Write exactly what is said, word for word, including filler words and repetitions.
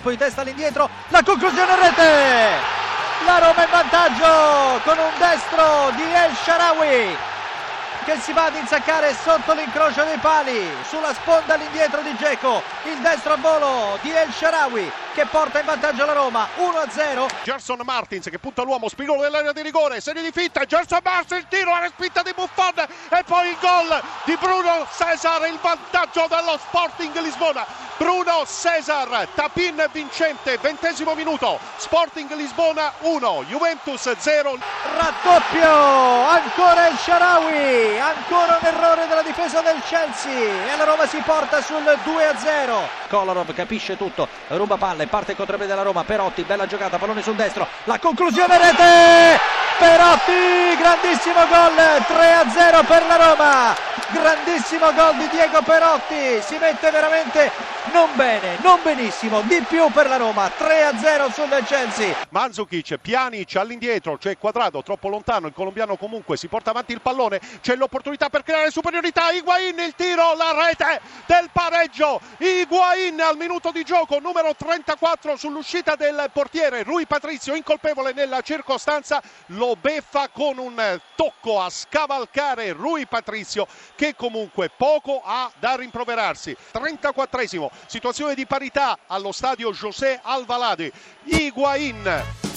colpo di testa all'indietro, la conclusione in rete, la Roma in vantaggio con un destro di El Shaarawy che si va ad insaccare sotto l'incrocio dei pali, sulla sponda all'indietro di Dzeko, il destro a volo di El Shaarawy che porta in vantaggio la Roma uno a zero. Gerson Martins che punta l'uomo, spigolo dell'area di rigore, serie di fitta, Gerson Martins, il tiro, la respinta di Buffon e poi il gol di Bruno Cesar, il vantaggio dello Sporting Lisbona. Bruno Cesar, tapin vincente, ventesimo minuto, Sporting Lisbona uno, Juventus zero. Raddoppio, ancora El Shaarawy, ancora un errore della difesa del Chelsea e la Roma si porta sul due a zero. Kolarov capisce tutto, ruba palla e parte il contropiede della Roma, Perotti, bella giocata, pallone sul destro, la conclusione rete, Perotti, grandissimo gol, tre a zero per la Roma, grandissimo gol di Diego Perotti, si mette veramente non bene, non benissimo, di più per la Roma, tre a zero sul Chelsea. Mandzukic, Pjanic all'indietro, c'è Quadrado, troppo lontano, il colombiano comunque si porta avanti il pallone, c'è l'opportunità per creare superiorità, Higuain, il tiro, la rete del pareggio, Higuain al minuto di gioco, numero trentaquattro sull'uscita del portiere, Rui Patrício incolpevole nella circostanza, lo beffa con un tocco a scavalcare Rui Patrício che comunque poco ha da rimproverarsi. trentaquattresimo, situazione di parità allo stadio José Alvalade, Higuain.